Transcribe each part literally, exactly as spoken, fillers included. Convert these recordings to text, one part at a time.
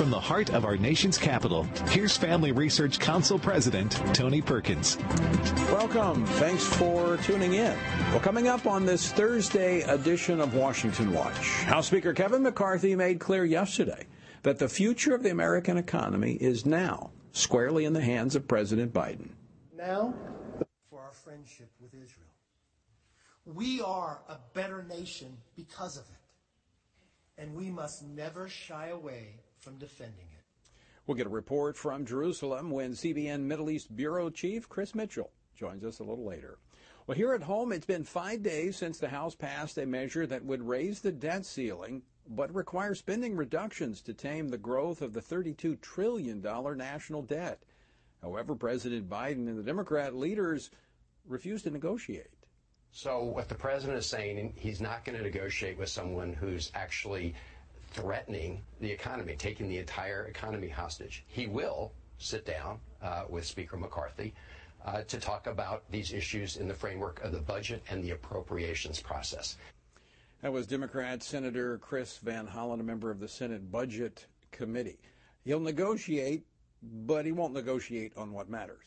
From the heart of our nation's capital, here's Family Research Council President Tony Perkins. Welcome. Thanks for tuning in. Well, coming up on this Thursday edition of Washington Watch, House Speaker Kevin McCarthy made clear yesterday that the future of the American economy is now squarely in the hands of President Biden. Now, for our friendship with Israel. We are a better nation because of it, and we must never shy away from defending it. We'll get a report from Jerusalem when C B N Middle East Bureau Chief Chris Mitchell joins us a little later. Well, here at home, it's been five days since the House passed a measure that would raise the debt ceiling but require spending reductions to tame the growth of the thirty-two trillion dollars national debt. However, President Biden and the Democrat leaders refused to negotiate. So what the president is saying, he's not going to negotiate with someone who's actually threatening the economy, taking the entire economy hostage. He will sit down uh, with Speaker McCarthy uh, to talk about these issues in the framework of the budget and the appropriations process. That was Democrat Senator Chris Van Hollen, a member of the Senate Budget Committee. He'll negotiate, but he won't negotiate on what matters.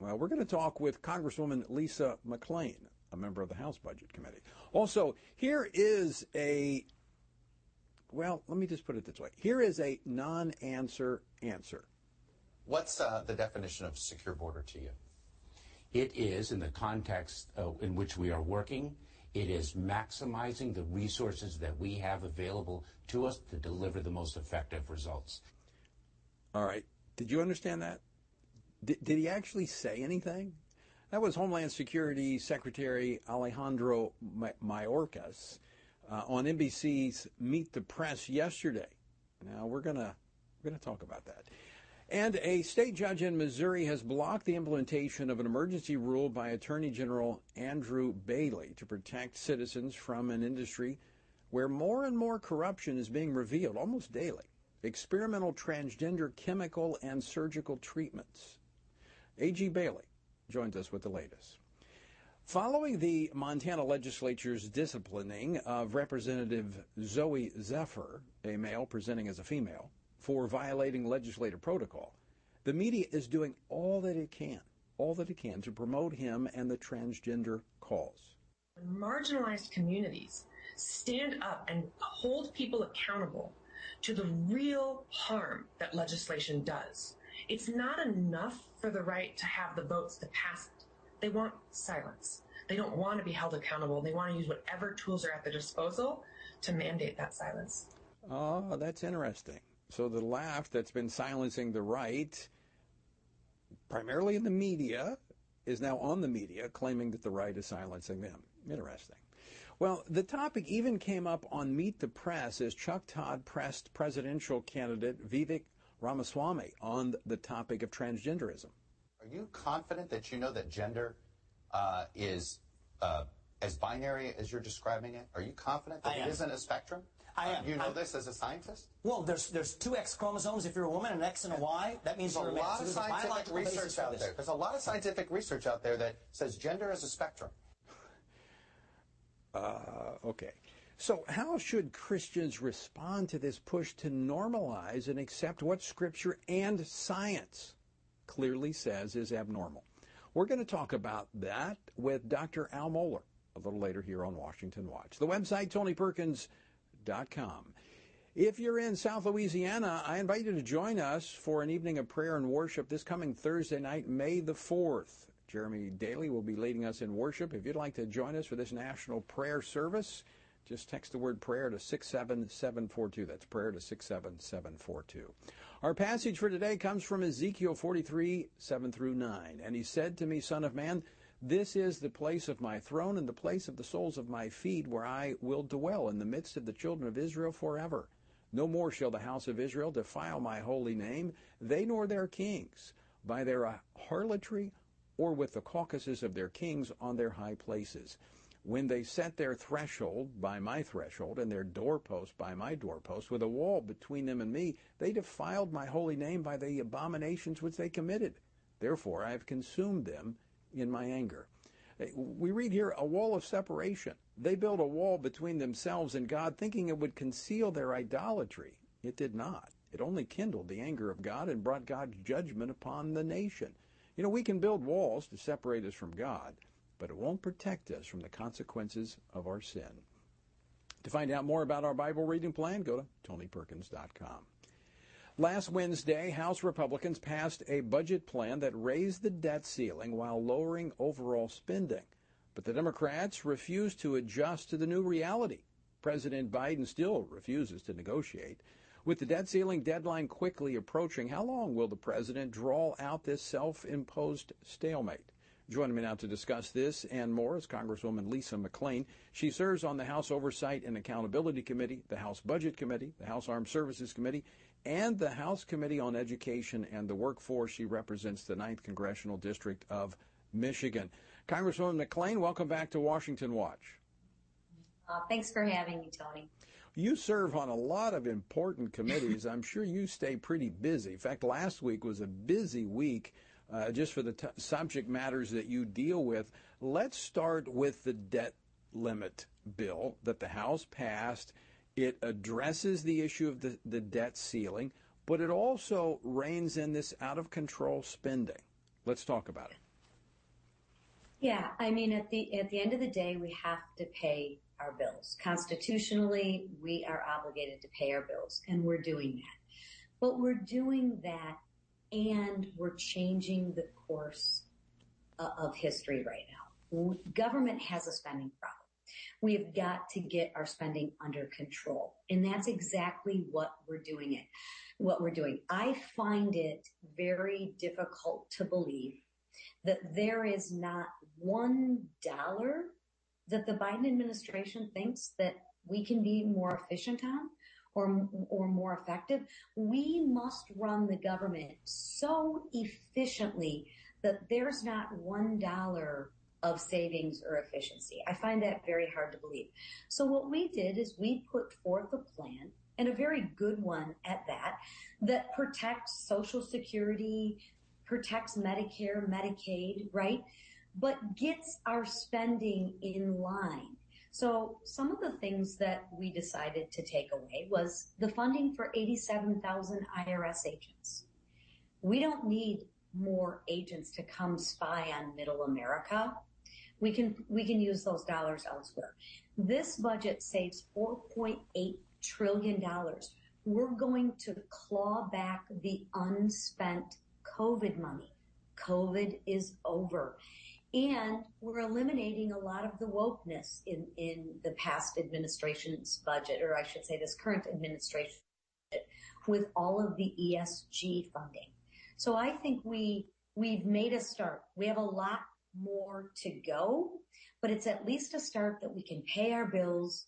Well, we're going to talk with Congresswoman Lisa McClain, a member of the House Budget Committee. Also, here is a, well, let me just put it this way. Here is a non-answer answer. What's uh, the definition of secure border to you? It is, in the context uh, in which we are working, it is maximizing the resources that we have available to us to deliver the most effective results. All right. Did you understand that? D- did he actually say anything? That was Homeland Security Secretary Alejandro Mayorkas uh, on N B C's Meet the Press yesterday. Now, we're going to we're going to talk about that. And a state judge in Missouri has blocked the implementation of an emergency rule by Attorney General Andrew Bailey to protect citizens from an industry where more and more corruption is being revealed almost daily. Experimental transgender chemical and surgical treatments. A G Bailey joins us with the latest. Following the Montana legislature's disciplining of Representative Zooey Zephyr, a male presenting as a female, for violating legislative protocol, the media is doing all that it can, all that it can to promote him and the transgender cause. Marginalized communities stand up and hold people accountable to the real harm that legislation does. It's not enough for the right to have the votes to pass it. They want silence. They don't want to be held accountable. They want to use whatever tools are at their disposal to mandate that silence. Oh, that's interesting. So the left that's been silencing the right, primarily in the media, is now on the media claiming that the right is silencing them. Interesting. Well, the topic even came up on Meet the Press as Chuck Todd pressed presidential candidate Vivek Ramaswamy on the topic of transgenderism. Are you confident that you know that gender uh, is uh, as binary as you're describing it? Are you confident that it isn't a spectrum? I am. Uh, you know I'm, this as a scientist? Well, there's there's two X chromosomes. If you're a woman, an X and a Y, that means there's you're a man. So there's a lot of scientific research out there. There's a lot of scientific research out there that says gender is a spectrum. Uh, okay. So how should Christians respond to this push to normalize and accept what Scripture and science clearly says is abnormal? We're going to talk about that with Doctor Al Mohler a little later here on Washington Watch. The website, tony perkins dot com. If you're in South Louisiana, I invite you to join us for an evening of prayer and worship this coming Thursday night, May the fourth. Jeremy Daly will be leading us in worship. If you'd like to join us for this national prayer service, just text the word prayer to six seven seven four two. That's prayer to six seven seven four two. Our passage for today comes from Ezekiel forty-three, seven through nine. And he said to me, Son of man, this is the place of my throne and the place of the soles of my feet where I will dwell in the midst of the children of Israel forever. No more shall the house of Israel defile my holy name, they nor their kings, by their harlotry or with the caucuses of their kings on their high places. When they set their threshold by my threshold and their doorpost by my doorpost with a wall between them and me, they defiled my holy name by the abominations which they committed. Therefore, I have consumed them in my anger. We read here a wall of separation. They built a wall between themselves and God, thinking it would conceal their idolatry. It did not. It only kindled the anger of God and brought God's judgment upon the nation. You know, we can build walls to separate us from God, but it won't protect us from the consequences of our sin. To find out more about our Bible reading plan, go to Tony Perkins dot com. Last Wednesday, House Republicans passed a budget plan that raised the debt ceiling while lowering overall spending. But the Democrats refused to adjust to the new reality. President Biden still refuses to negotiate. With the debt ceiling deadline quickly approaching, how long will the president draw out this self-imposed stalemate? Joining me now to discuss this and more is Congresswoman Lisa McClain. She serves on the House Oversight and Accountability Committee, the House Budget Committee, the House Armed Services Committee, and the House Committee on Education and the Workforce. She represents the ninth Congressional District of Michigan. Congresswoman McClain, welcome back to Washington Watch. Uh, thanks for having me, Tony. You serve on a lot of important committees. I'm sure you stay pretty busy. In fact, last week was a busy week uh, just for the t- subject matters that you deal with. Let's start with the debt limit bill that the House passed. It addresses the issue of the, the debt ceiling, but it also reins in this out-of-control spending. Let's talk about it. Yeah, I mean, at the at the end of the day, we have to pay our bills. Constitutionally, we are obligated to pay our bills, and we're doing that. But we're doing that, and we're changing the course of history right now. Government has a spending problem. We have got to get our spending under control, and that's exactly what we're doing. It, what we're doing. I find it very difficult to believe that there is not one dollar that the Biden administration thinks that we can be more efficient on or, or more effective. We must run the government so efficiently that there's not one dollar of savings or efficiency. I find that very hard to believe. So what we did is we put forth a plan, and a very good one at that, that protects Social Security, protects Medicare, Medicaid, right? But gets our spending in line. So some of the things that we decided to take away was the funding for eighty-seven thousand I R S agents. We don't need more agents to come spy on Middle America. We can, we can use those dollars elsewhere. This budget saves four point eight trillion dollars. We're going to claw back the unspent COVID money. COVID is over. And we're eliminating a lot of the wokeness in, in the past administration's budget, or I should say this current administration budget, with all of the E S G funding. So I think we, we've made a start. We have a lot more to go, but it's at least a start that we can pay our bills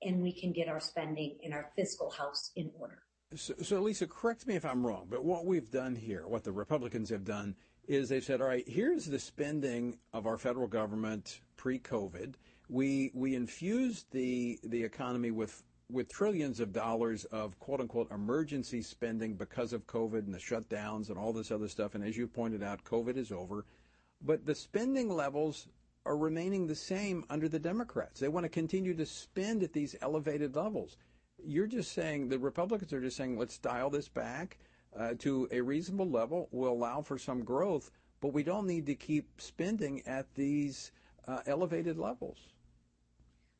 and we can get our spending and our fiscal house in order. So, so, Lisa, correct me if I'm wrong, but what we've done here, what the Republicans have done, is they've said, all right, here's the spending of our federal government pre-COVID. We we infused the the economy with with trillions of dollars of, quote unquote, emergency spending because of COVID and the shutdowns and all this other stuff. And as you pointed out, COVID is over. But the spending levels are remaining the same under the Democrats. They want to continue to spend at these elevated levels. You're just saying, the Republicans are just saying, let's dial this back uh, to a reasonable level. We'll allow for some growth, but we don't need to keep spending at these uh, elevated levels.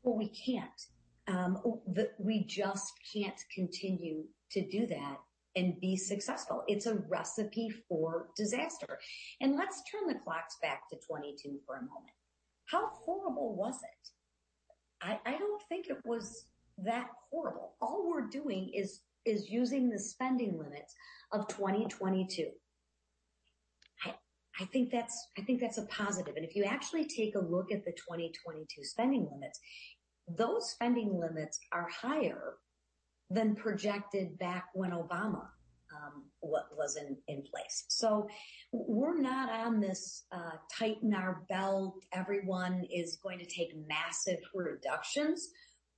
Well, we can't. Um, the, we just can't continue to do that and be successful. It's a recipe for disaster. And let's turn the clocks back to twenty-two for a moment. How horrible was it? I, I don't think it was that horrible. All we're doing is is using the spending limits of twenty twenty-two. I I think that's I think that's a positive. And if you actually take a look at the twenty twenty-two spending limits, those spending limits are higher than projected back when Obama um, what was in, in place. So we're not on this uh, tighten our belt. Everyone is going to take massive reductions.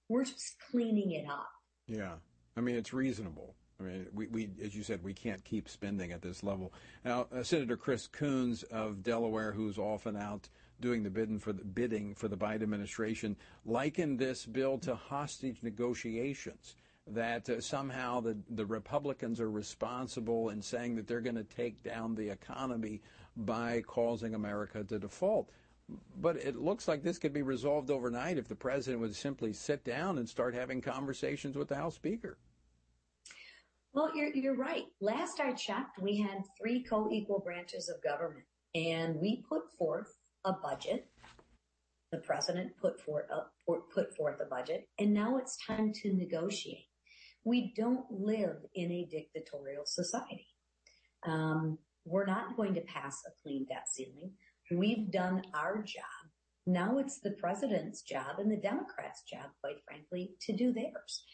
We're just cleaning it up. Yeah. I mean, it's reasonable. I mean, we, we as you said, we can't keep spending at this level. Now, uh, Senator Chris Coons of Delaware, who's often out doing the bidding for the, bidding for the Biden administration, likened this bill to hostage negotiations. that uh, somehow the, the Republicans are responsible in saying that they're going to take down the economy by causing America to default. But it looks like this could be resolved overnight if the president would simply sit down and start having conversations with the House Speaker. Well, you're, you're right. Last I checked, we had three co-equal branches of government, and we put forth a budget. The president put forth a, put forth a budget, and now it's time to negotiate. We don't live in a dictatorial society. Um, we're not going to pass a clean debt ceiling. We've done our job. Now it's the president's job and the Democrats' job, quite frankly, to do theirs.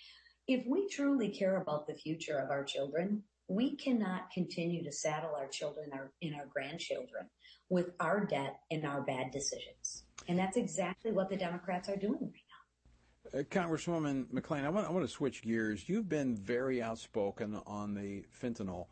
If we truly care about the future of our children, we cannot continue to saddle our children our, and our grandchildren with our debt and our bad decisions. And that's exactly what the Democrats are doing right now. Uh, Congresswoman McClain, I want, I want to switch gears. You've been very outspoken on the fentanyl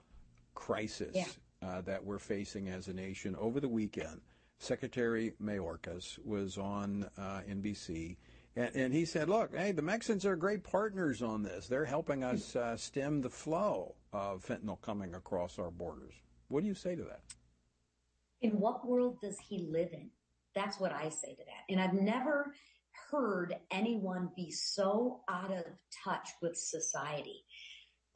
crisis. Yeah. Uh, that we're facing as a nation. Over the weekend, Secretary Mayorkas was on uh, N B C, and, and he said, look, hey, the Mexicans are great partners on this. They're helping us uh, stem the flow of fentanyl coming across our borders. What do you say to that? In what world does he live in? That's what I say to that. And I've never heard anyone be so out of touch with society.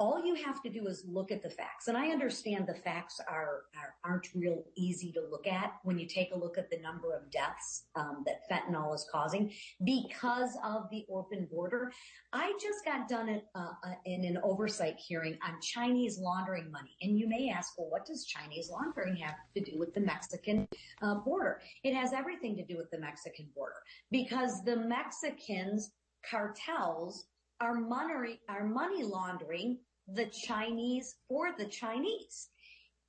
All you have to do is look at the facts. And I understand the facts are, are, aren't real easy to look at when you take a look at the number of deaths um, that fentanyl is causing because of the open border. I just got done at, uh, in an oversight hearing on Chinese laundering money. And you may ask, well, what does Chinese laundering have to do with the Mexican uh, border? It has everything to do with the Mexican border because the Mexicans' cartels Our money, our money laundering the Chinese for the Chinese.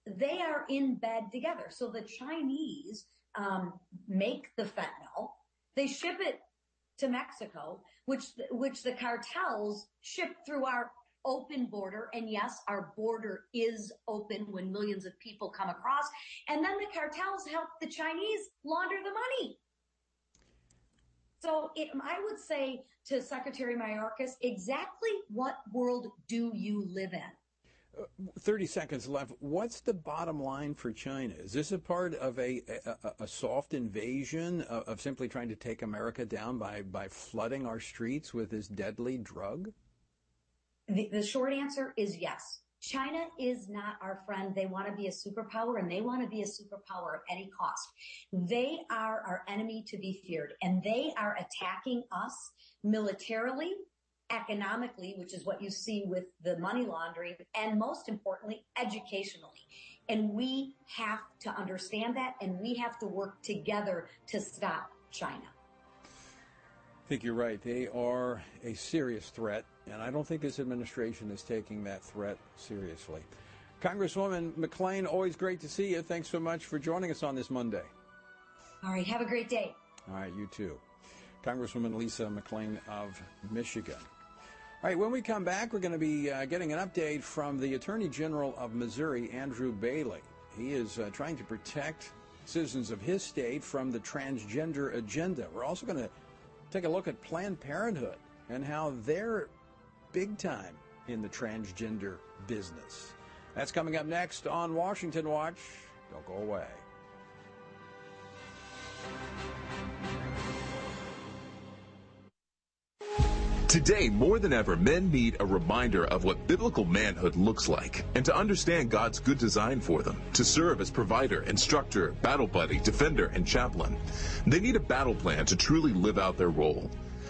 They are in bed together. So the Chinese um, make the fentanyl. They ship it to Mexico, which which the cartels ship through our open border. And yes, our border is open when millions of people come across. And then the cartels help the Chinese launder the money. So it, I would say to Secretary Mayorkas, exactly what world do you live in? Uh, thirty seconds left. What's the bottom line for China? Is this a part of a a, a soft invasion of, of simply trying to take America down by, by flooding our streets with this deadly drug? The, the short answer is yes. China is not our friend. They want to be a superpower, and they want to be a superpower at any cost. They are our enemy to be feared, and they are attacking us militarily, economically, which is what you see with the money laundering, and most importantly, educationally. And we have to understand that, and we have to work together to stop China. I think you're right. They are a serious threat, and I don't think this administration is taking that threat seriously. Congresswoman McClain, always great to see you. Thanks so much for joining us on this Monday. All right. Have a great day. All right. You too. Congresswoman Lisa McClain of Michigan. All right. When we come back, we're going to be uh, getting an update from the Attorney General of Missouri, Andrew Bailey. He is uh, trying to protect citizens of his state from the transgender agenda. We're also going to take a look at Planned Parenthood and how they're big time in the transgender business. That's coming up next on Washington Watch. Don't go away. Today, more than ever, men need a reminder of what biblical manhood looks like and to understand God's good design for them, to serve as provider, instructor, battle buddy, defender, and chaplain. They need a battle plan to truly live out their role.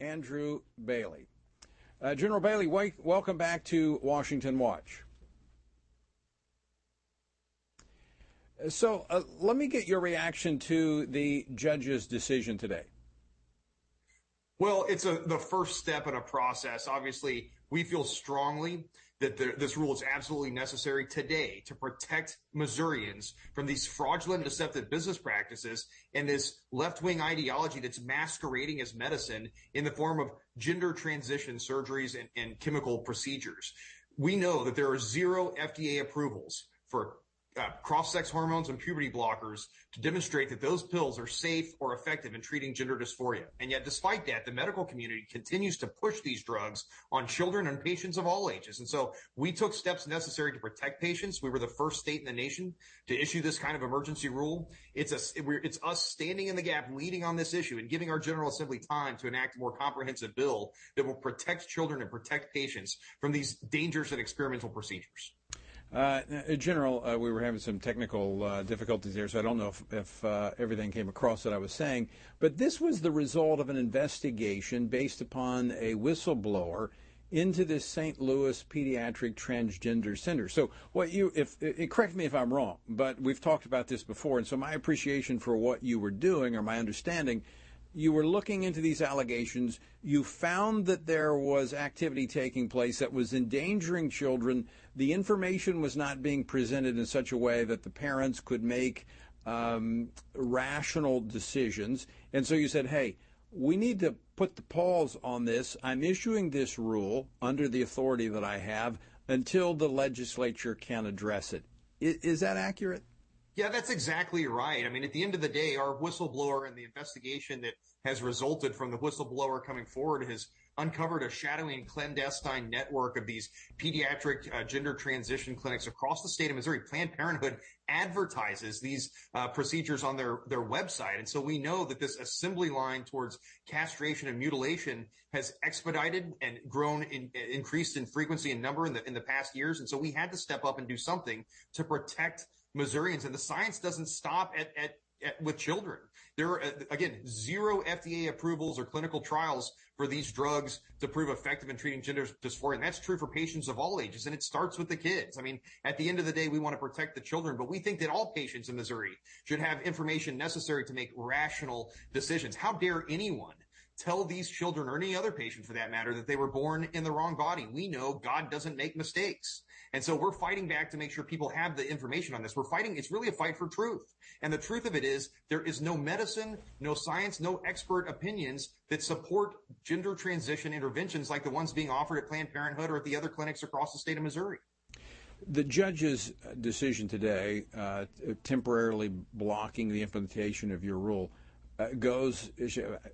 Andrew Bailey. Uh, General Bailey, w- welcome back to Washington Watch. So uh, let me get your reaction to the judge's decision today. Well, it's a, the first step in a process. Obviously, we feel strongly that the, this rule is absolutely necessary today to protect Missourians from these fraudulent, deceptive business practices and this left-wing ideology that's masquerading as medicine in the form of gender transition surgeries and, and chemical procedures. We know that there are zero F D A approvals for uh, cross-sex hormones and puberty blockers to demonstrate that those pills are safe or effective in treating gender dysphoria. And yet, despite that, the medical community continues to push these drugs on children and patients of all ages. And so we took steps necessary to protect patients. We were the first state in the nation to issue this kind of emergency rule. It's, a, it's us standing in the gap, leading on this issue, and giving our General Assembly time to enact a more comprehensive bill that will protect children and protect patients from these dangerous and experimental procedures. Uh, General, uh, we were having some technical uh, difficulties here, so I don't know if, if uh, everything came across that I was saying, but this was the result of an investigation based upon a whistleblower into this Saint Louis Pediatric Transgender Center. So what you, if, if correct me if I'm wrong, but we've talked about this before, and so my appreciation for what you were doing, or my understanding, you were looking into these allegations, you found that there was activity taking place that was endangering children, the information was not being presented in such a way that the parents could make um, rational decisions, and so you said, hey, we need to put the pause on this. I'm issuing this rule under the authority that I have until the legislature can address it. Is, is that accurate? Yeah, that's exactly right. I mean, at the end of the day, our whistleblower and the investigation that has resulted from the whistleblower coming forward has uncovered a shadowy and clandestine network of these pediatric uh, gender transition clinics across the state of Missouri. Planned Parenthood advertises these uh, procedures on their, their website. And so we know that this assembly line towards castration and mutilation has expedited and grown in, increased in frequency and number in the, in the past years. And so we had to step up and do something to protect Missourians. And the science doesn't stop at, at, at with children. There are, again, zero F D A approvals or clinical trials for these drugs to prove effective in treating gender dysphoria. And that's true for patients of all ages. And it starts with the kids. I mean, at the end of the day, we want to protect the children, but we think that all patients in Missouri should have information necessary to make rational decisions. How dare anyone tell these children, or any other patient for that matter, that they were born in the wrong body? We know God doesn't make mistakes. And so we're fighting back to make sure people have the information on this. We're fighting. It's really a fight for truth. And the truth of it is there is no medicine, no science, no expert opinions that support gender transition interventions like the ones being offered at Planned Parenthood or at the other clinics across the state of Missouri. The judge's decision today, uh, temporarily blocking the implementation of your rule, Uh, goes,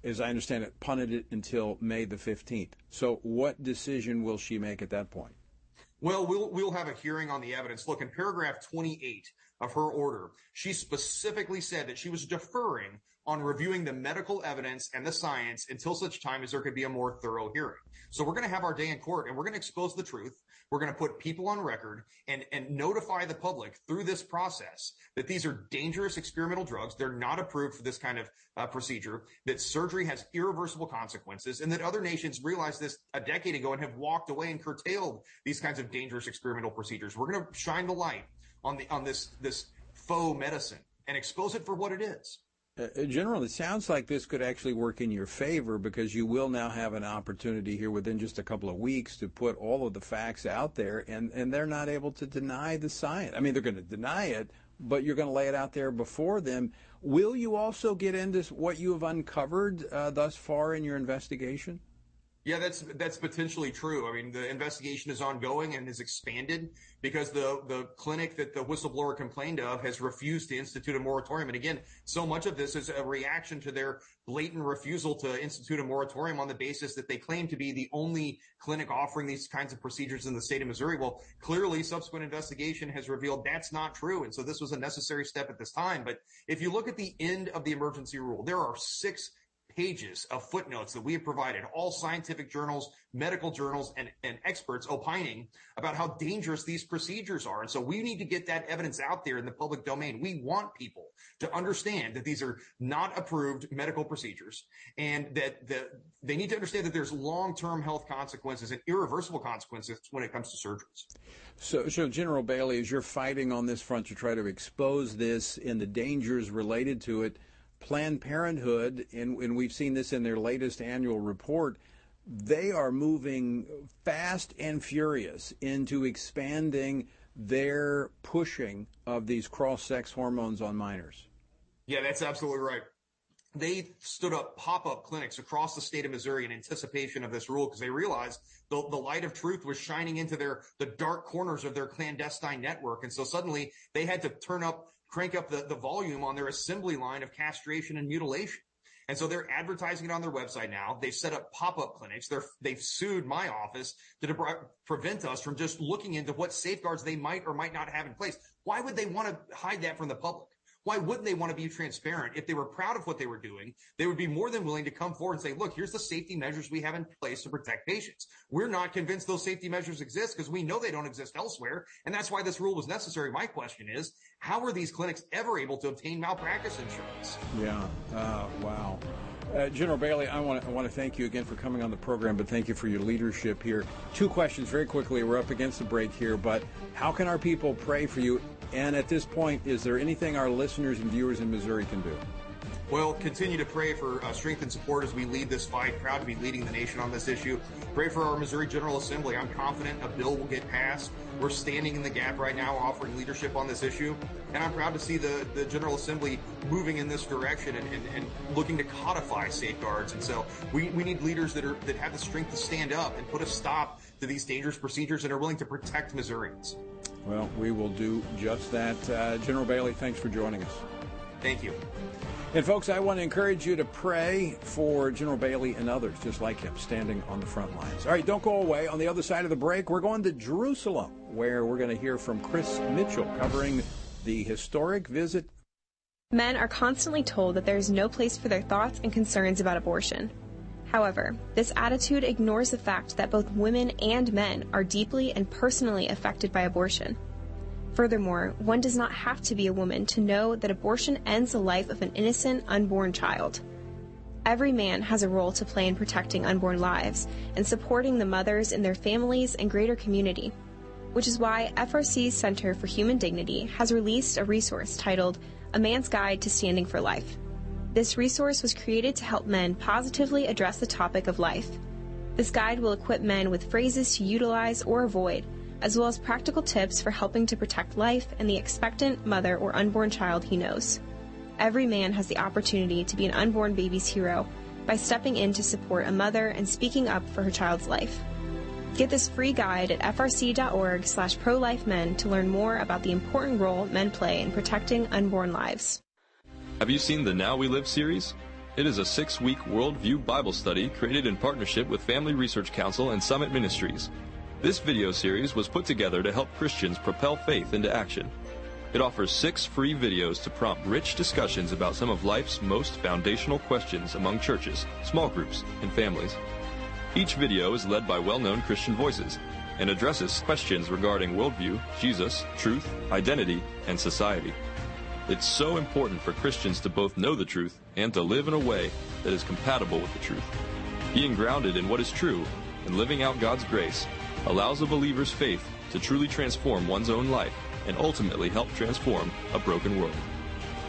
as I understand it, punted it until May the fifteenth. So what decision will she make at that point? Well, we'll we'll have a hearing on the evidence. Look, in paragraph twenty-eight of her order, she specifically said that she was deferring on reviewing the medical evidence and the science until such time as there could be a more thorough hearing. So we're going to have our day in court, and we're going to expose the truth. We're going to put people on record and, and notify the public through this process that these are dangerous experimental drugs. They're not approved for this kind of uh, procedure, that surgery has irreversible consequences, and that other nations realized this a decade ago and have walked away and curtailed these kinds of dangerous experimental procedures. We're going to shine the light on the on this this faux medicine and expose it for what it is. Uh, General, it sounds like this could actually work in your favor, because you will now have an opportunity here within just a couple of weeks to put all of the facts out there, and, and they're not able to deny the science. I mean, they're going to deny it, but you're going to lay it out there before them. Will you also get into what you have uncovered uh, thus far in your investigation? Yeah, that's that's potentially true. I mean, the investigation is ongoing and is expanded because the, the clinic that the whistleblower complained of has refused to institute a moratorium. And again, so much of this is a reaction to their blatant refusal to institute a moratorium on the basis that they claim to be the only clinic offering these kinds of procedures in the state of Missouri. Well, clearly, subsequent investigation has revealed that's not true. And so this was a necessary step at this time. But if you look at the end of the emergency rule, there are six pages of footnotes that we have provided, all scientific journals, medical journals, and, and experts opining about how dangerous these procedures are. And so we need to get that evidence out there in the public domain. We want people to understand that these are not approved medical procedures, and that the, they need to understand that there's long-term health consequences and irreversible consequences when it comes to surgeries. So, so General Bailey, as you're fighting on this front to try to expose this and the dangers related to it, Planned Parenthood, and, and we've seen this in their latest annual report, they are moving fast and furious into expanding their pushing of these cross-sex hormones on minors. Yeah, that's absolutely right. They stood up pop-up clinics across the state of Missouri in anticipation of this rule, because they realized the, the light of truth was shining into their the dark corners of their clandestine network. And so suddenly they had to turn up, crank up the, the volume on their assembly line of castration and mutilation. And so they're advertising it on their website now. They've set up pop-up clinics. They're, they've sued my office to de- prevent us from just looking into what safeguards they might or might not have in place. Why would they want to hide that from the public? Why wouldn't they want to be transparent? If they were proud of what they were doing, they would be more than willing to come forward and say, look, here's the safety measures we have in place to protect patients. We're not convinced those safety measures exist because we know they don't exist elsewhere. And that's why this rule was necessary. My question is, how are these clinics ever able to obtain malpractice insurance? Yeah. Uh, wow. Uh, General Bailey, I want to I want to thank you again for coming on the program, but thank you for your leadership here. Two questions very quickly. We're up against the break here, but how can our people pray for you? And at this point, is there anything our listeners and viewers in Missouri can do? Well, continue to pray for uh, strength and support as we lead this fight. Proud to be leading the nation on this issue. Pray for our Missouri General Assembly. I'm confident a bill will get passed. We're standing in the gap right now, offering leadership on this issue. And I'm proud to see the, the General Assembly moving in this direction and, and, and looking to codify safeguards. And so we, we need leaders that are that have the strength to stand up and put a stop to these dangerous procedures and are willing to protect Missourians. Well, we will do just that. Uh, General Bailey, thanks for joining us. Thank you. And folks, I want to encourage you to pray for General Bailey and others just like him standing on the front lines. All right, don't go away. On the other side of the break, we're going to Jerusalem, where we're going to hear from Chris Mitchell covering the historic visit. Men are constantly told that there is no place for their thoughts and concerns about abortion. However, this attitude ignores the fact that both women and men are deeply and personally affected by abortion. Furthermore, one does not have to be a woman to know that abortion ends the life of an innocent, unborn child. Every man has a role to play in protecting unborn lives and supporting the mothers in their families and greater community, which is why F R C's Center for Human Dignity has released a resource titled A Man's Guide to Standing for Life. This resource was created to help men positively address the topic of life. This guide will equip men with phrases to utilize or avoid, as well as practical tips for helping to protect life and the expectant mother or unborn child he knows. Every man has the opportunity to be an unborn baby's hero by stepping in to support a mother and speaking up for her child's life. Get this free guide at frc.org slash prolifemen to learn more about the important role men play in protecting unborn lives. Have you seen the Now We Live series? It is a six-week worldview Bible study created in partnership with Family Research Council and Summit Ministries. This video series was put together to help Christians propel faith into action. It offers six free videos to prompt rich discussions about some of life's most foundational questions among churches, small groups, and families. Each video is led by well-known Christian voices and addresses questions regarding worldview, Jesus, truth, identity, and society. It's so important for Christians to both know the truth and to live in a way that is compatible with the truth. Being grounded in what is true and living out God's grace allows a believer's faith to truly transform one's own life and ultimately help transform a broken world.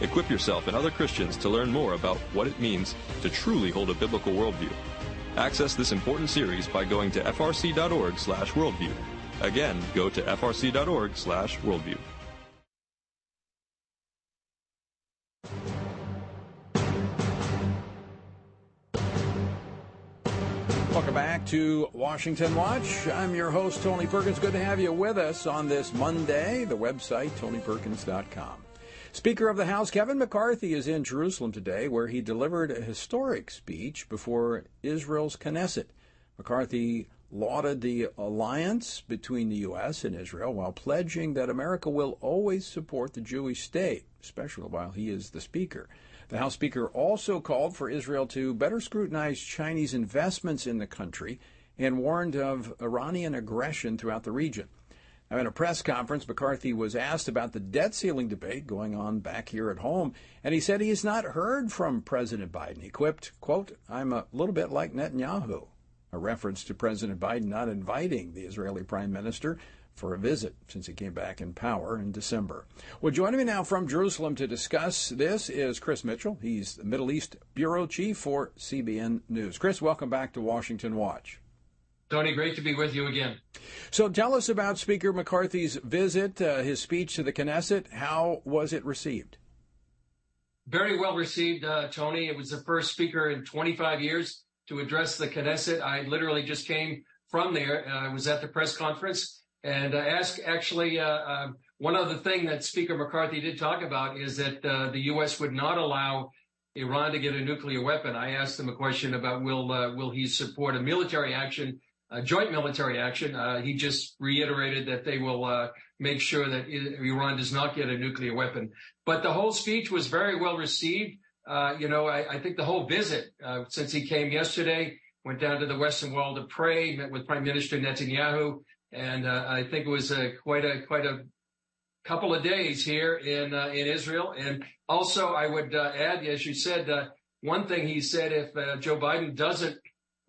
Equip yourself and other Christians to learn more about what it means to truly hold a biblical worldview. Access this important series by going to frc.org slash worldview. Again, go to frc.org slash worldview. Welcome back to Washington Watch. I'm your host, Tony Perkins. Good to have you with us on this Monday. The website, tony perkins dot com. Speaker of the House Kevin McCarthy is in Jerusalem today, where he delivered a historic speech before Israel's Knesset. McCarthy lauded the alliance between the U S and Israel while pledging that America will always support the Jewish state, especially while he is the speaker. The House Speaker also called for Israel to better scrutinize Chinese investments in the country and warned of Iranian aggression throughout the region. Now, in a press conference, McCarthy was asked about the debt ceiling debate going on back here at home, and he said he has not heard from President Biden. He quipped, quote, "I'm a little bit like Netanyahu," a reference to President Biden not inviting the Israeli Prime Minister for a visit since he came back in power in December. Well, joining me now from Jerusalem to discuss this is Chris Mitchell. He's the Middle East Bureau Chief for C B N News. Chris, welcome back to Washington Watch. Tony, great to be with you again. So tell us about Speaker McCarthy's visit, uh, his speech to the Knesset. How was it received? Very well received, uh, Tony. It was the first speaker in twenty-five years to address the Knesset. I literally just came from there. I was at the press conference. And I asked, actually, uh, uh, one other thing that Speaker McCarthy did talk about is that uh, the U S would not allow Iran to get a nuclear weapon. I asked him a question about will uh, will he support a military action, a joint military action. Uh, he just reiterated that they will uh, make sure that Iran does not get a nuclear weapon. But the whole speech was very well received. Uh, you know, I, I think the whole visit, uh, since he came yesterday, went down to the Western Wall to pray, met with Prime Minister Netanyahu. And uh, I think it was a, quite a quite a couple of days here in uh, in Israel. And also, I would uh, add, as you said, uh, one thing he said: if uh, Joe Biden doesn't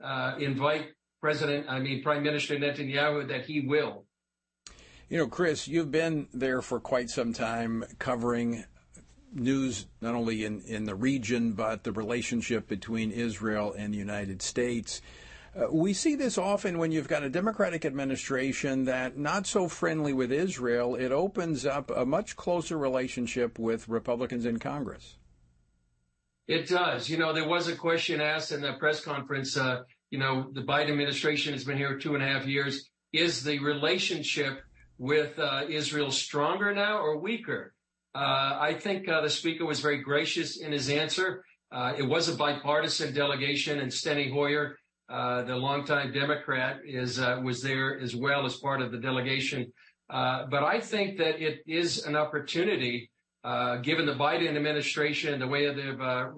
uh, invite President, I mean Prime Minister Netanyahu, that he will. You know, Chris, you've been there for quite some time covering news, not only in in the region but the relationship between Israel and the United States. Uh, we see this often when you've got a Democratic administration that not so friendly with Israel, it opens up a much closer relationship with Republicans in Congress. It does. You know, there was a question asked in that press conference, uh, you know, the Biden administration has been here two and a half years. Is the relationship with uh, Israel stronger now or weaker? Uh, Uh, I think uh, the speaker was very gracious in his answer. Uh, it was a bipartisan delegation, and Steny Hoyer, uh, the longtime Democrat, is uh, was there as well as part of the delegation. Uh, but I think that it is an opportunity, uh, given the Biden administration, the way they've uh,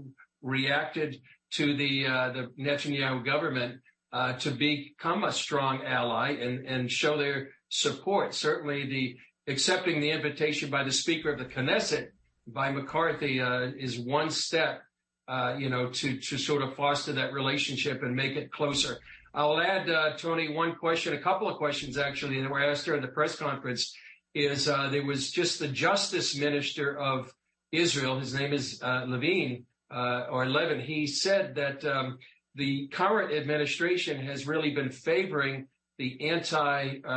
reacted to the, uh, the Netanyahu government, uh, to become a strong ally and, and show their support. Certainly the accepting the invitation by the Speaker of the Knesset, by McCarthy, uh, is one step, uh, you know, to, to sort of foster that relationship and make it closer. I'll add, uh, Tony, one question, a couple of questions, actually, that were asked during the press conference is uh, there was just the justice minister of Israel. His name is uh, Levine uh, or Levin. He said that um, the current administration has really been favoring the anti-judicial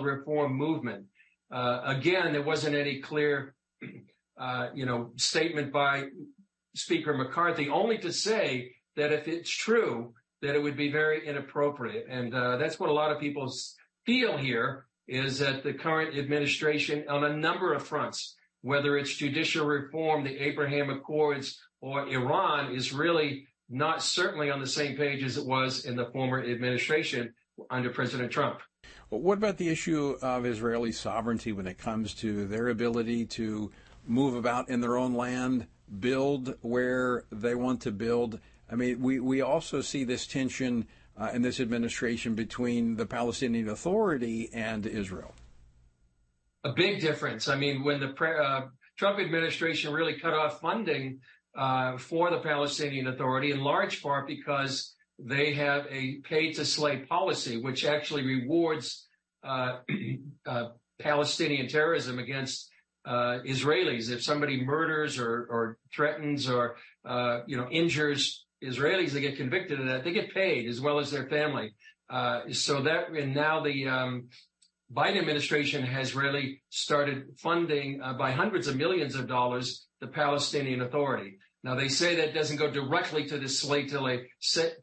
uh, reform, reform movement. Uh, again, there wasn't any clear, uh, you know, statement by Speaker McCarthy, only to say that if it's true, that it would be very inappropriate. And uh, that's what a lot of people feel here, is that the current administration on a number of fronts, whether it's judicial reform, the Abraham Accords, or Iran, is really not certainly on the same page as it was in the former administration under President Trump. Well, what about the issue of Israeli sovereignty when it comes to their ability to move about in their own land, build where they want to build? I mean, we, we also see this tension uh, in this administration between the Palestinian Authority and Israel. A big difference. I mean, when the pre- uh, Trump administration really cut off funding uh, for the Palestinian Authority, in large part because they have a pay-to-slay policy, which actually rewards uh, uh, Palestinian terrorism against uh, Israelis. If somebody murders or, or threatens or, uh, you know, injures Israelis, they get convicted of that. They get paid as well as their family. Uh, so that, and now the um, Biden administration has really started funding uh, by hundreds of millions of dollars the Palestinian Authority. Now, they say that doesn't go directly to the slay-to-lay,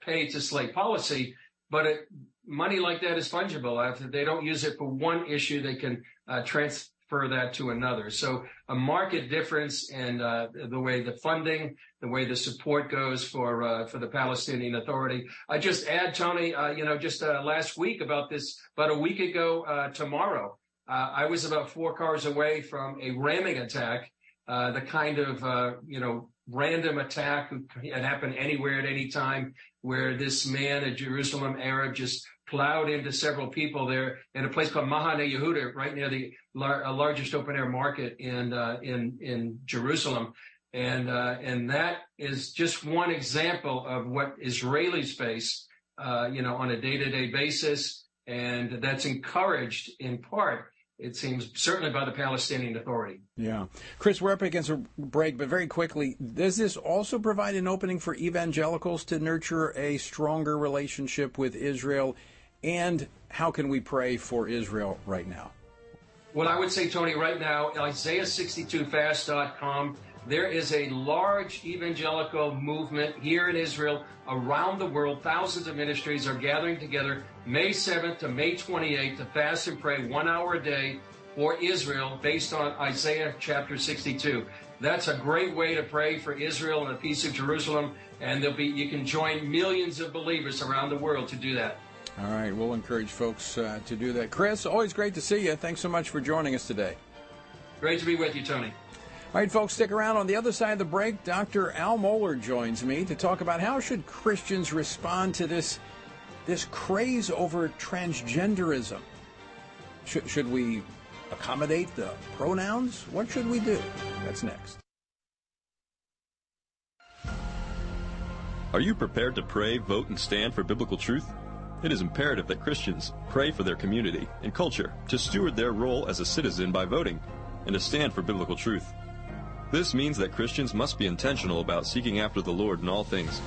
pay-to-slay policy, but it, money like that is fungible. If they don't use it for one issue, they can uh, transfer that to another. So a marked difference in uh, the way the funding, the way the support goes for uh, for the Palestinian Authority. I just add, Tony, uh, you know, just uh, last week about this, about a week ago uh, tomorrow, uh, I was about four cars away from a ramming attack, uh, the kind of, uh, you know, random attack that happened anywhere at any time, where this man, a Jerusalem Arab, just plowed into several people there in a place called Mahane Yehuda, right near the lar- largest open-air market in uh, in in Jerusalem, and uh, and that is just one example of what Israelis face, uh, you know, on a day-to-day basis, and that's encouraged in part, it seems, certainly by the Palestinian Authority. Yeah. Chris, we're up against a break, but very quickly, does this also provide an opening for evangelicals to nurture a stronger relationship with Israel? And how can we pray for Israel right now? Well, I would say, Tony, right now, Isaiah sixty-two fast dot com, there is a large evangelical movement here in Israel, around the world. Thousands of ministries are gathering together May seventh to May twenty-eighth to fast and pray one hour a day for Israel based on Isaiah chapter sixty-two. That's a great way to pray for Israel and the peace of Jerusalem. And there'll be, you can join millions of believers around the world to do that. All right. We'll encourage folks uh, to do that. Chris, always great to see you. Thanks so much for joining us today. Great to be with you, Tony. All right, folks, stick around. On the other side of the break, Doctor Al Mohler joins me to talk about how should Christians respond to this, this craze over transgenderism. Should, should we accommodate the pronouns? What should we do? That's next. Are you prepared to pray, vote, and stand for biblical truth? It is imperative that Christians pray for their community and culture, to steward their role as a citizen by voting, and to stand for biblical truth. This means that Christians must be intentional about seeking after the Lord in all things.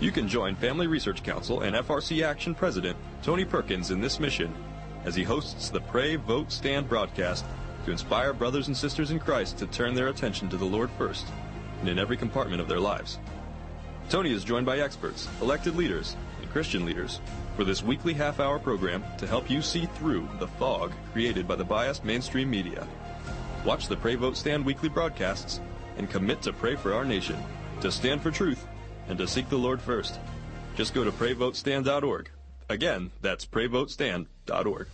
You can join Family Research Council and F R C Action President Tony Perkins in this mission as he hosts the Pray, Vote, Stand broadcast to inspire brothers and sisters in Christ to turn their attention to the Lord first and in every compartment of their lives. Tony is joined by experts, elected leaders, and Christian leaders for this weekly half-hour program to help you see through the fog created by the biased mainstream media. Watch the Pray Vote Stand weekly broadcasts and commit to pray for our nation, to stand for truth, and to seek the Lord first. Just go to pray vote stand dot org. Again, that's pray vote stand dot org.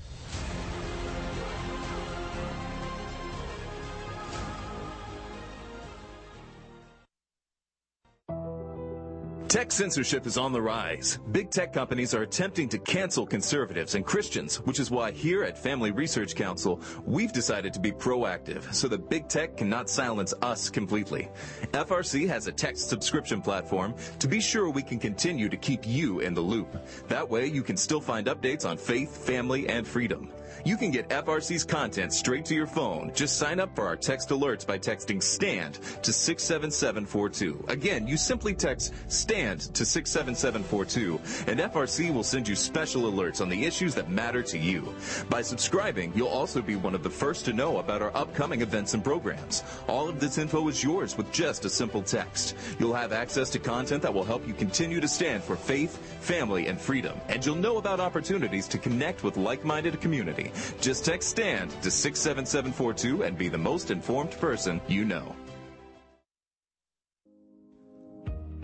Tech censorship is on the rise. Big tech companies are attempting to cancel conservatives and Christians, which is why here at Family Research Council, we've decided to be proactive so that big tech cannot silence us completely. F R C has a text subscription platform to be sure we can continue to keep you in the loop. That way, you can still find updates on faith, family, and freedom. You can get F R C's content straight to your phone. Just sign up for our text alerts by texting STAND to six seven seven four two. Again, you simply text STAND to six seven seven four two, and F R C will send you special alerts on the issues that matter to you. By subscribing, you'll also be one of the first to know about our upcoming events and programs. All of this info is yours with just a simple text. You'll have access to content that will help you continue to stand for faith, family, and freedom, and you'll know about opportunities to connect with like-minded community. Just text STAND to six seven seven four two and be the most informed person you know.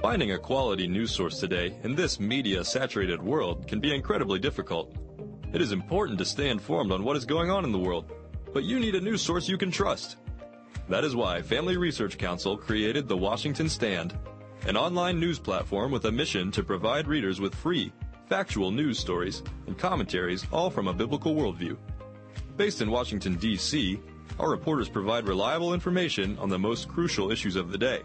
Finding a quality news source today in this media-saturated world can be incredibly difficult. It is important to stay informed on what is going on in the world, but you need a news source you can trust. That is why Family Research Council created the Washington Stand, an online news platform with a mission to provide readers with free, factual news stories, and commentaries, all from a biblical worldview. Based in Washington, D C, our reporters provide reliable information on the most crucial issues of the day,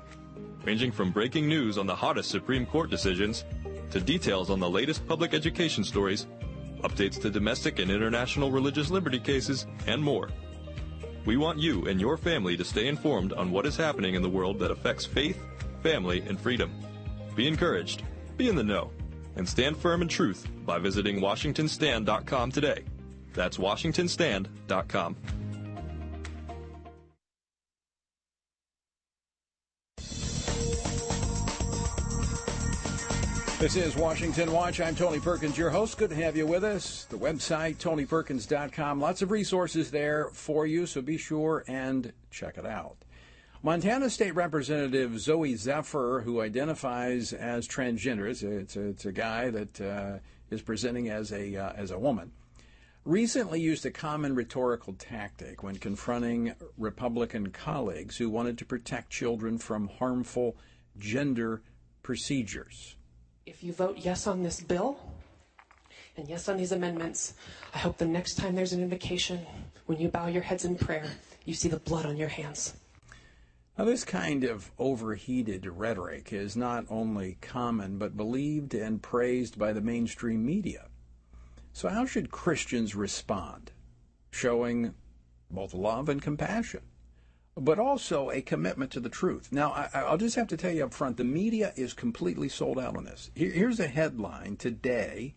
ranging from breaking news on the hottest Supreme Court decisions to details on the latest public education stories, updates to domestic and international religious liberty cases, and more. We want you and your family to stay informed on what is happening in the world that affects faith, family, and freedom. Be encouraged, be in the know, and stand firm in truth by visiting washington stand dot com today. That's washington stand dot com. This is Washington Watch. I'm Tony Perkins, your host. Good to have you with us. The website, tony perkins dot com. Lots of resources there for you, so be sure and check it out. Montana State Representative Zooey Zephyr, who identifies as transgender, it's a, it's a, it's a guy that uh, is presenting as a uh, as a woman, recently used a common rhetorical tactic when confronting Republican colleagues who wanted to protect children from harmful gender procedures. If you vote yes on this bill and yes on these amendments, I hope the next time there's an invocation, when you bow your heads in prayer, you see the blood on your hands. Now, this kind of overheated rhetoric is not only common, but believed and praised by the mainstream media. So how should Christians respond? Showing both love and compassion, but also a commitment to the truth. Now, I, I'll just have to tell you up front, the media is completely sold out on this. Here, here's a headline today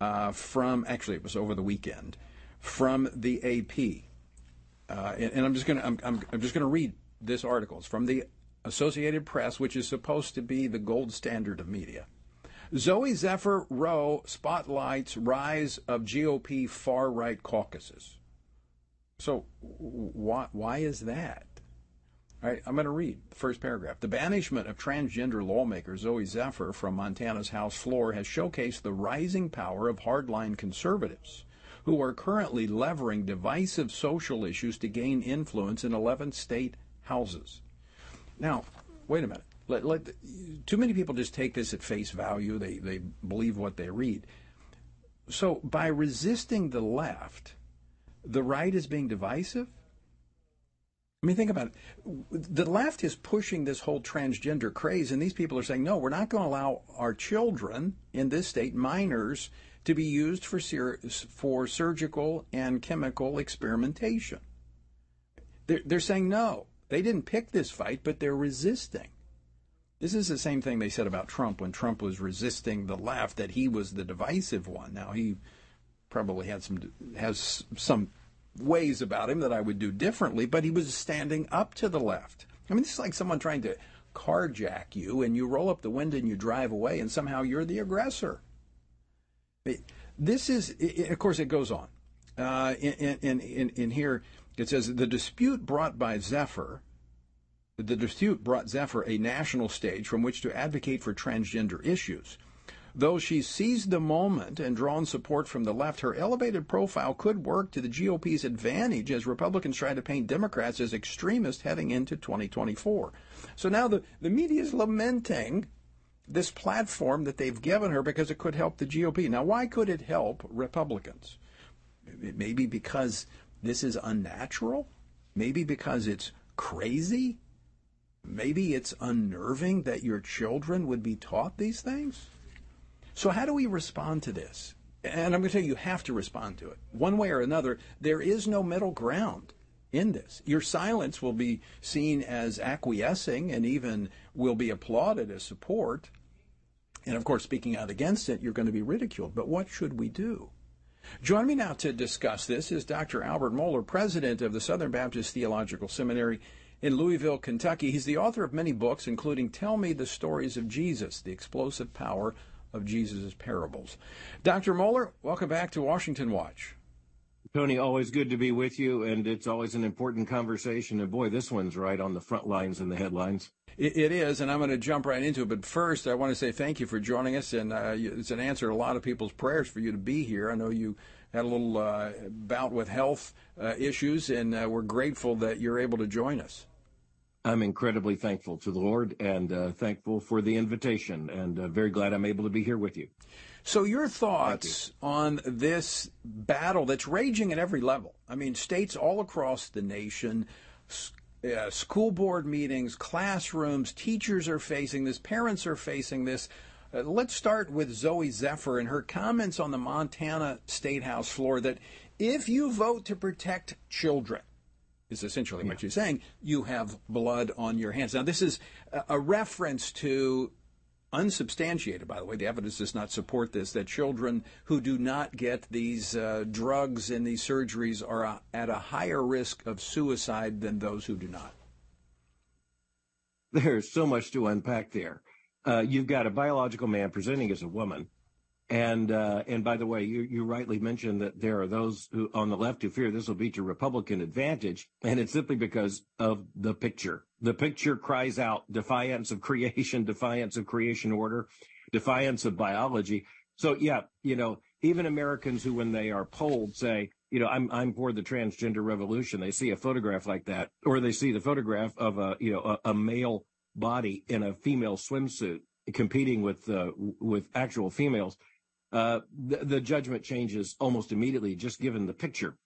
uh, from, actually it was over the weekend, from the A P. Uh, and, and I'm just gonna, I'm, I'm, I'm just gonna read this article. It's from the Associated Press, which is supposed to be the gold standard of media. Zooey Zephyr Rowe spotlights rise of G O P far-right caucuses. So why, why is that? All right, I'm going to read the first paragraph. The banishment of transgender lawmaker Zooey Zephyr from Montana's House floor has showcased the rising power of hardline conservatives, who are currently levering divisive social issues to gain influence in eleven state houses. Now, wait a minute. Let, let the, too many people just take this at face value. They, they believe what they read. So by resisting the left, the right is being divisive? I mean, think about it. The left is pushing this whole transgender craze, and these people are saying, no, we're not going to allow our children in this state, minors, to be used for ser- for surgical and chemical experimentation. They're, they're saying no. They didn't pick this fight, but they're resisting. This is the same thing they said about Trump when Trump was resisting the left, that he was the divisive one. Now, he probably had some has some ways about him that I would do differently, but he was standing up to the left. I mean, this is like someone trying to carjack you, and you roll up the window and you drive away, and somehow you're the aggressor. This is, of course, it goes on. Uh, in, in, in, in here, It says, the dispute brought by Zephyr, the dispute brought Zephyr a national stage from which to advocate for transgender issues. Though she seized the moment and drawn support from the left, her elevated profile could work to the G O P's advantage as Republicans try to paint Democrats as extremists heading into twenty twenty-four. So now the, the media is lamenting this platform that they've given her because it could help the G O P. Now, why could it help Republicans? Maybe because this is unnatural? Maybe because it's crazy? Maybe it's unnerving that your children would be taught these things? So how do we respond to this? And I'm going to tell you, you have to respond to it. One way or another, there is no middle ground in this. Your silence will be seen as acquiescing and even will be applauded as support. And, of course, speaking out against it, you're going to be ridiculed. But what should we do? Joining me now to discuss this is Doctor Albert Mohler, president of the Southern Baptist Theological Seminary in Louisville, Kentucky. He's the author of many books, including Tell Me the Stories of Jesus, The Explosive Power of Jesus' Parables. Doctor Mohler, welcome back to Washington Watch. Tony, always good to be with you, and it's always an important conversation. And, boy, this one's right on the front lines and the headlines. It, it is, and I'm going to jump right into it. But first, I want to say thank you for joining us, and uh, it's an answer to a lot of people's prayers for you to be here. I know you had a little uh, bout with health uh, issues, and uh, we're grateful that you're able to join us. I'm incredibly thankful to the Lord and uh, thankful for the invitation, and uh, very glad I'm able to be here with you. So your thoughts you. on this battle that's raging at every level. I mean, states all across the nation, uh, school board meetings, classrooms, teachers are facing this, parents are facing this. Uh, let's start with Zooey Zephyr and her comments on the Montana State House floor that if you vote to protect children, is essentially what yeah. you're saying, you have blood on your hands. Now, this is a reference to, unsubstantiated, by the way, the evidence does not support this, that children who do not get these uh, drugs and these surgeries are uh, at a higher risk of suicide than those who do not. There's so much to unpack there. Uh, you've got a biological man presenting as a woman. And uh, and by the way, you, you rightly mentioned that there are those who on the left who fear this will be to Republican advantage, and it's simply because of the picture. The picture cries out defiance of creation, defiance of creation order, defiance of biology. So, yeah, you know, even Americans who, when they are polled, say, you know, I'm I'm for the transgender revolution, they see a photograph like that, or they see the photograph of a, you know, a, a male body in a female swimsuit competing with uh, with actual females. Uh, the, the judgment changes almost immediately, just given the picture.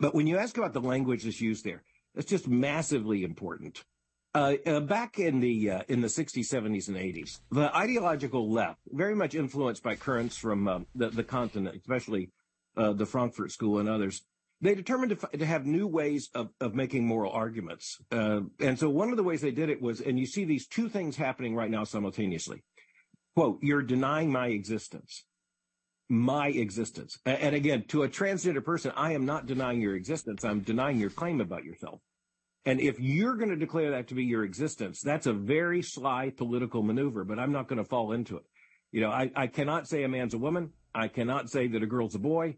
But when you ask about the language that's used there, that's just massively important. Uh, uh, back in the uh, in the sixties, seventies, and eighties, the ideological left, very much influenced by currents from uh, the, the continent, especially uh, the Frankfurt School and others, they determined to, f- to have new ways of, of making moral arguments. Uh, and so one of the ways they did it was, and you see these two things happening right now simultaneously. Quote, you're denying my existence. My existence. And again, to a transgender person, I am not denying your existence. I'm denying your claim about yourself. And if you're going to declare that to be your existence, that's a very sly political maneuver, but I'm not going to fall into it. You know, I, I cannot say a man's a woman. I cannot say that a girl's a boy.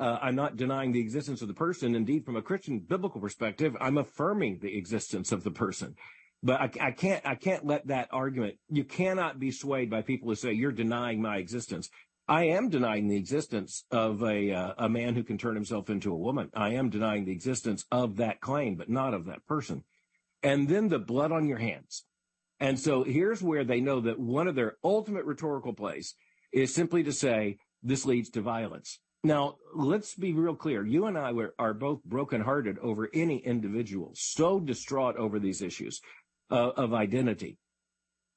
Uh, I'm not denying the existence of the person. Indeed, from a Christian biblical perspective, I'm affirming the existence of the person. But I, I can't I can't let that argument. You cannot be swayed by people who say you're denying my existence. I am denying the existence of a uh, a man who can turn himself into a woman. I am denying the existence of that claim, but not of that person. And then the blood on your hands. And so here's where they know that one of their ultimate rhetorical plays is simply to say this leads to violence. Now, let's be real clear. You and I were, are both brokenhearted over any individual, so distraught over these issues uh, of identity.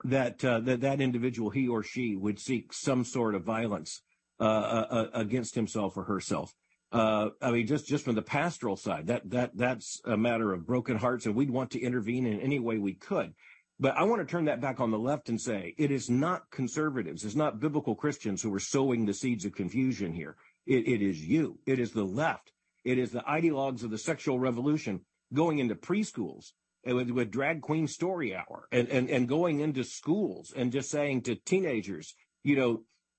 That, uh, that that individual, he or she, would seek some sort of violence uh, uh, against himself or herself. Uh, I mean, just, just from the pastoral side, that that that's a matter of broken hearts, and we'd want to intervene in any way we could. But I want to turn that back on the left and say it is not conservatives, it's not biblical Christians who are sowing the seeds of confusion here. It, it is you. It is the left. It is the ideologues of the sexual revolution going into preschools With, with drag queen story hour and, and, and going into schools and just saying to teenagers, you know,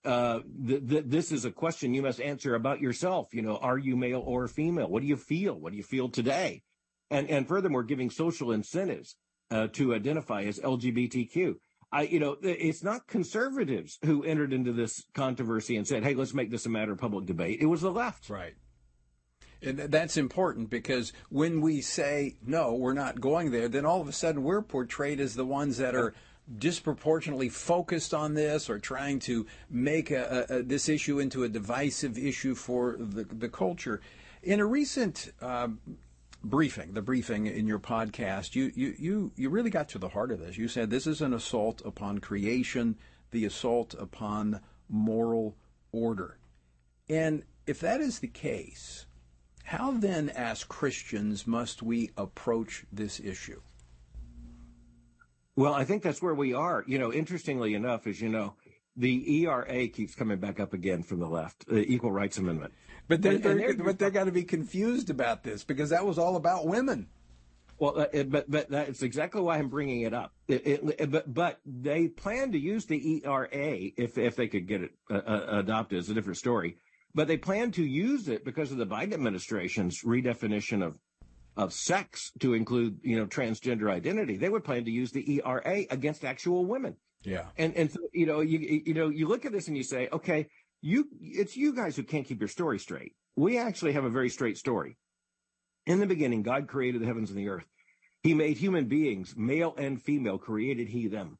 uh, th- th- this is a question you must answer about yourself. You know, are you male or female? What do you feel? What do you feel today? And and furthermore, giving social incentives uh, to identify as L G B T Q. I, you know, it's not conservatives who entered into this controversy and said, hey, let's make this a matter of public debate. It was the left. Right. And that's important, because when we say, no, we're not going there, then all of a sudden we're portrayed as the ones that are disproportionately focused on this or trying to make a, a, this issue into a divisive issue for the, the culture. In a recent uh, briefing, the briefing in your podcast, you, you, you, you really got to the heart of this. You said this is an assault upon creation, the assault upon moral order. And if that is the case, how then, as Christians, must we approach this issue? Well, I think that's where we are. You know, interestingly enough, as you know, the E R A keeps coming back up again from the left, the Equal Rights Amendment. But they're, they're, they're, but they're going to be confused about this, because that was all about women. Well, uh, but but that's exactly why I'm bringing it up. It, it, but but they plan to use the E R A if if they could get it uh, adopted. It's a different story. But they plan to use it because of the Biden administration's redefinition of of sex to include, you know, transgender identity. They would plan to use the E R A against actual women. Yeah. And and so, you know, you you know, you look at this and you say, okay, you it's you guys who can't keep your story straight. We actually have a very straight story. In the beginning, God created the heavens and the earth. He made human beings, male and female, created he them.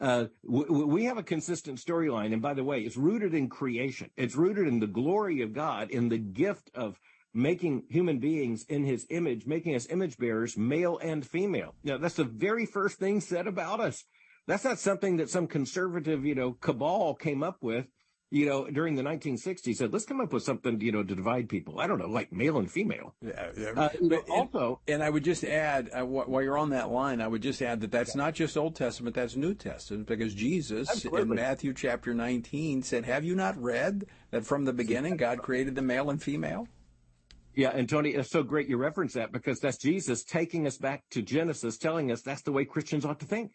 Uh, we, we have a consistent storyline. And by the way, it's rooted in creation. It's rooted in the glory of God, in the gift of making human beings in his image, making us image bearers, male and female. Now, that's the very first thing said about us. That's not something that some conservative, you know, cabal came up with, you know, during the nineteen sixties, said, let's come up with something, you know, to divide people. I don't know, like male and female. Yeah, yeah. Uh, but also, and, and I would just add, uh, while you're on that line, I would just add that that's yeah. not just Old Testament, that's New Testament, because Jesus Absolutely. in Matthew chapter nineteen said, have you not read that from the beginning God created the male and female? Yeah, and Tony, it's so great you reference that, because that's Jesus taking us back to Genesis, telling us that's the way Christians ought to think.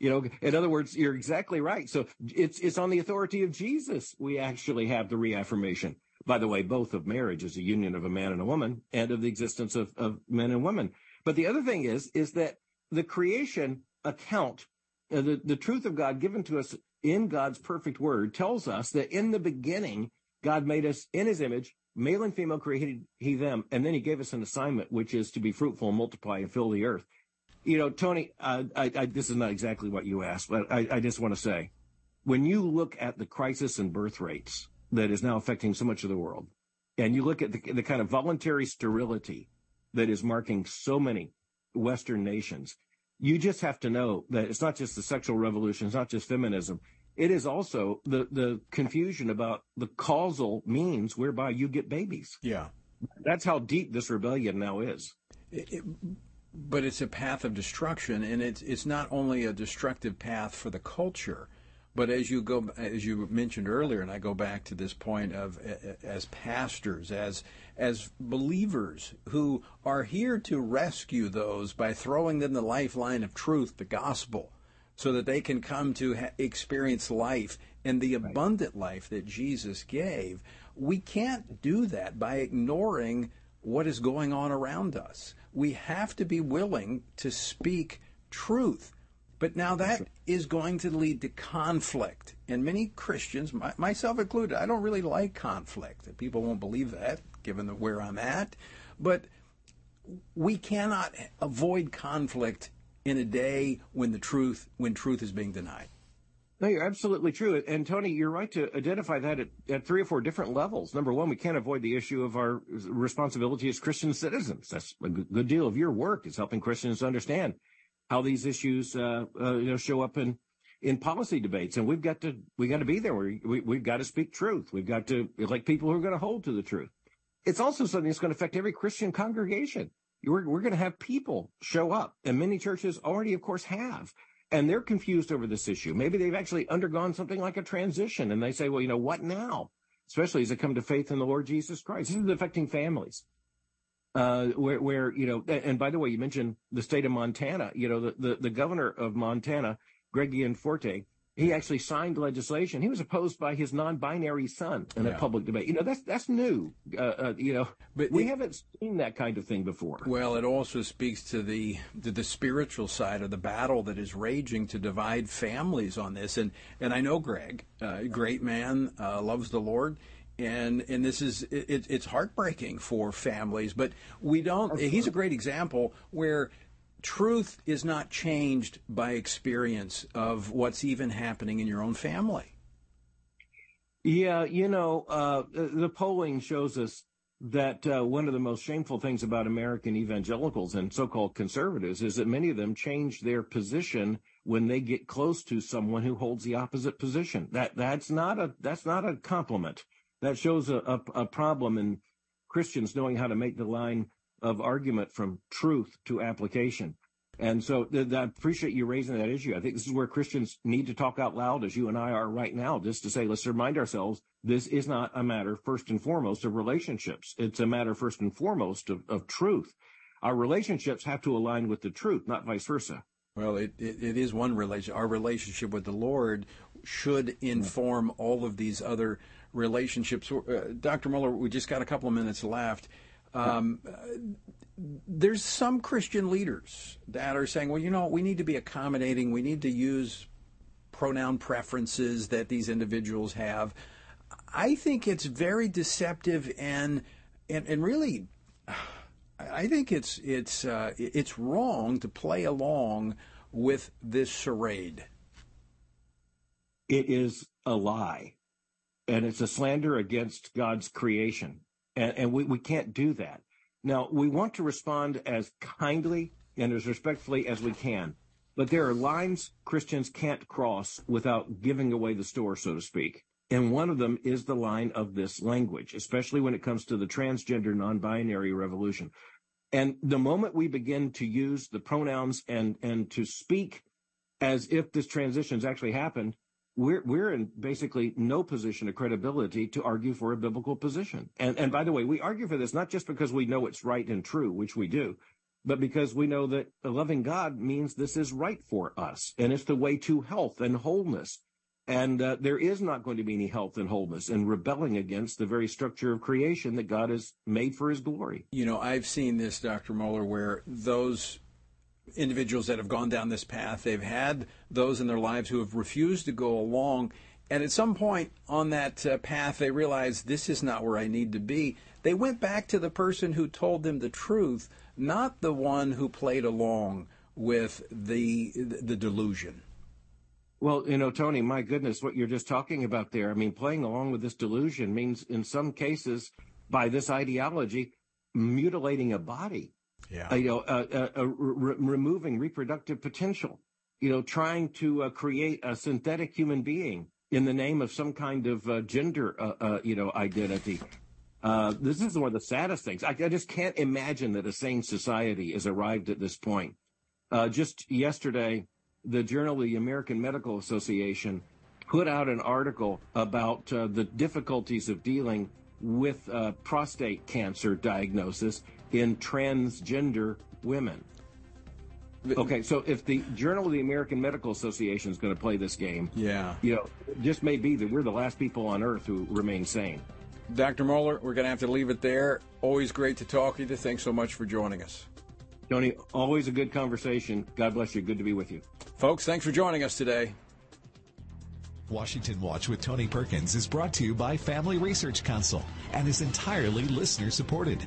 You know, in other words, you're exactly right. So it's it's on the authority of Jesus we actually have the reaffirmation, by the way, both of marriage as a union of a man and a woman, and of the existence of, of men and women. But the other thing is, is that the creation account, uh, the, the truth of God given to us in God's perfect word, tells us that in the beginning, God made us in his image, male and female created he them, and then he gave us an assignment, which is to be fruitful and multiply and fill the earth. You know, Tony, uh, I, I, this is not exactly what you asked, but I, I just want to say, when you look at the crisis in birth rates that is now affecting so much of the world, and you look at the, the kind of voluntary sterility that is marking so many Western nations, you just have to know that it's not just the sexual revolution, it's not just feminism. It is also the, the confusion about the causal means whereby you get babies. Yeah. That's how deep this rebellion now is. It, it, But it's a path of destruction, and it's it's not only a destructive path for the culture, but as you go, as you mentioned earlier, and I go back to this point of as pastors, as as believers who are here to rescue those by throwing them the lifeline of truth, the gospel, so that they can come to ha- experience life and the abundant life that Jesus gave. We can't do that by ignoring what is going on around us. We have to be willing to speak truth. But now that is going to lead to conflict. And many Christians, my, myself included, I don't really like conflict. People won't believe that, given the, where I'm at. But we cannot avoid conflict in a day when the truth, when truth is being denied. No, you're absolutely true. And, Tony, you're right to identify that at, at three or four different levels. Number one, we can't avoid the issue of our responsibility as Christian citizens. That's a good deal of your work, is helping Christians understand how these issues uh, uh, you know, show up in, in policy debates. And we've got to we got to be there. We, we, we've got to speak truth. We've got to elect people who are going to hold to the truth. It's also something that's going to affect every Christian congregation. We're, we're going to have people show up, and many churches already, of course, have. And they're confused over this issue. Maybe they've actually undergone something like a transition, and they say, well, you know, what now? Especially as they come to faith in the Lord Jesus Christ. This is affecting families. Uh, where, where, you know, and by the way, you mentioned the state of Montana. You know, the, the, the governor of Montana, Greg Gianforte, He actually signed legislation. He was opposed by his non-binary son in yeah. a public debate. You know, that's that's new. Uh, uh, you know, but we it, haven't seen that kind of thing before. Well, it also speaks to the to the spiritual side of the battle that is raging to divide families on this. And and I know Greg, uh, great man, uh, loves the Lord. And and this is it, it's heartbreaking for families. But we don't. Absolutely. He's a great example where truth is not changed by experience of what's even happening in your own family. Yeah, you know, uh, the polling shows us that uh, one of the most shameful things about American evangelicals and so-called conservatives is that many of them change their position when they get close to someone who holds the opposite position. That that's not a that's not a compliment. That shows a, a, a problem in Christians knowing how to make the line of argument from truth to application. And so th- th- I appreciate you raising that issue. I think this is where Christians need to talk out loud, as you and I are right now, just to say, let's remind ourselves, this is not a matter, first and foremost, of relationships. It's a matter, first and foremost, of, of truth. Our relationships have to align with the truth, not vice versa. Well, it, it, it is one relationship. Our relationship with the Lord should inform all of these other relationships. Uh, Doctor Mohler, we just got a couple of minutes left. Um, there's some Christian leaders that are saying, well, you know, we need to be accommodating. We need to use pronoun preferences that these individuals have. I think it's very deceptive and and, and really, I think it's it's uh, it's wrong to play along with this charade. It is a lie, and it's a slander against God's creation. And, and we, we can't do that. Now, we want to respond as kindly and as respectfully as we can. But there are lines Christians can't cross without giving away the store, so to speak. And one of them is the line of this language, especially when it comes to the transgender non-binary revolution. And the moment we begin to use the pronouns and, and to speak as if this transition has actually happened, We're we're in basically no position of credibility to argue for a biblical position. And and by the way, we argue for this not just because we know it's right and true, which we do, but because we know that loving God means this is right for us, and it's the way to health and wholeness. And uh, there is not going to be any health and wholeness in rebelling against the very structure of creation that God has made for his glory. You know, I've seen this, Doctor Mohler, where those individuals that have gone down this path, they've had those in their lives who have refused to go along, and at some point on that uh, path they realized this is not where I need to be. They went back to the person who told them the truth, not the one who played along with the the delusion. Well, you know, Tony, my goodness, what you're just talking about there, I mean, playing along with this delusion means in some cases by this ideology mutilating a body. Yeah. Uh, you know, uh, uh, uh, re- removing reproductive potential, you know, trying to uh, create a synthetic human being in the name of some kind of uh, gender, uh, uh, you know, identity. Uh, this is one of the saddest things. I, I just can't imagine that a sane society has arrived at this point. Uh, just yesterday, the Journal of the American Medical Association put out an article about uh, the difficulties of dealing with uh, prostate cancer diagnosis in transgender women. Okay, so if the Journal of the American Medical Association is going to play this game, yeah, you know, it just may be that we're the last people on earth who remain sane. Doctor Mohler, we're going to have to leave it there. Always great to talk to you. Thanks so much for joining us. Tony, always a good conversation. God bless you. Good to be with you. Folks, thanks for joining us today. Washington Watch with Tony Perkins is brought to you by Family Research Council and is entirely listener-supported.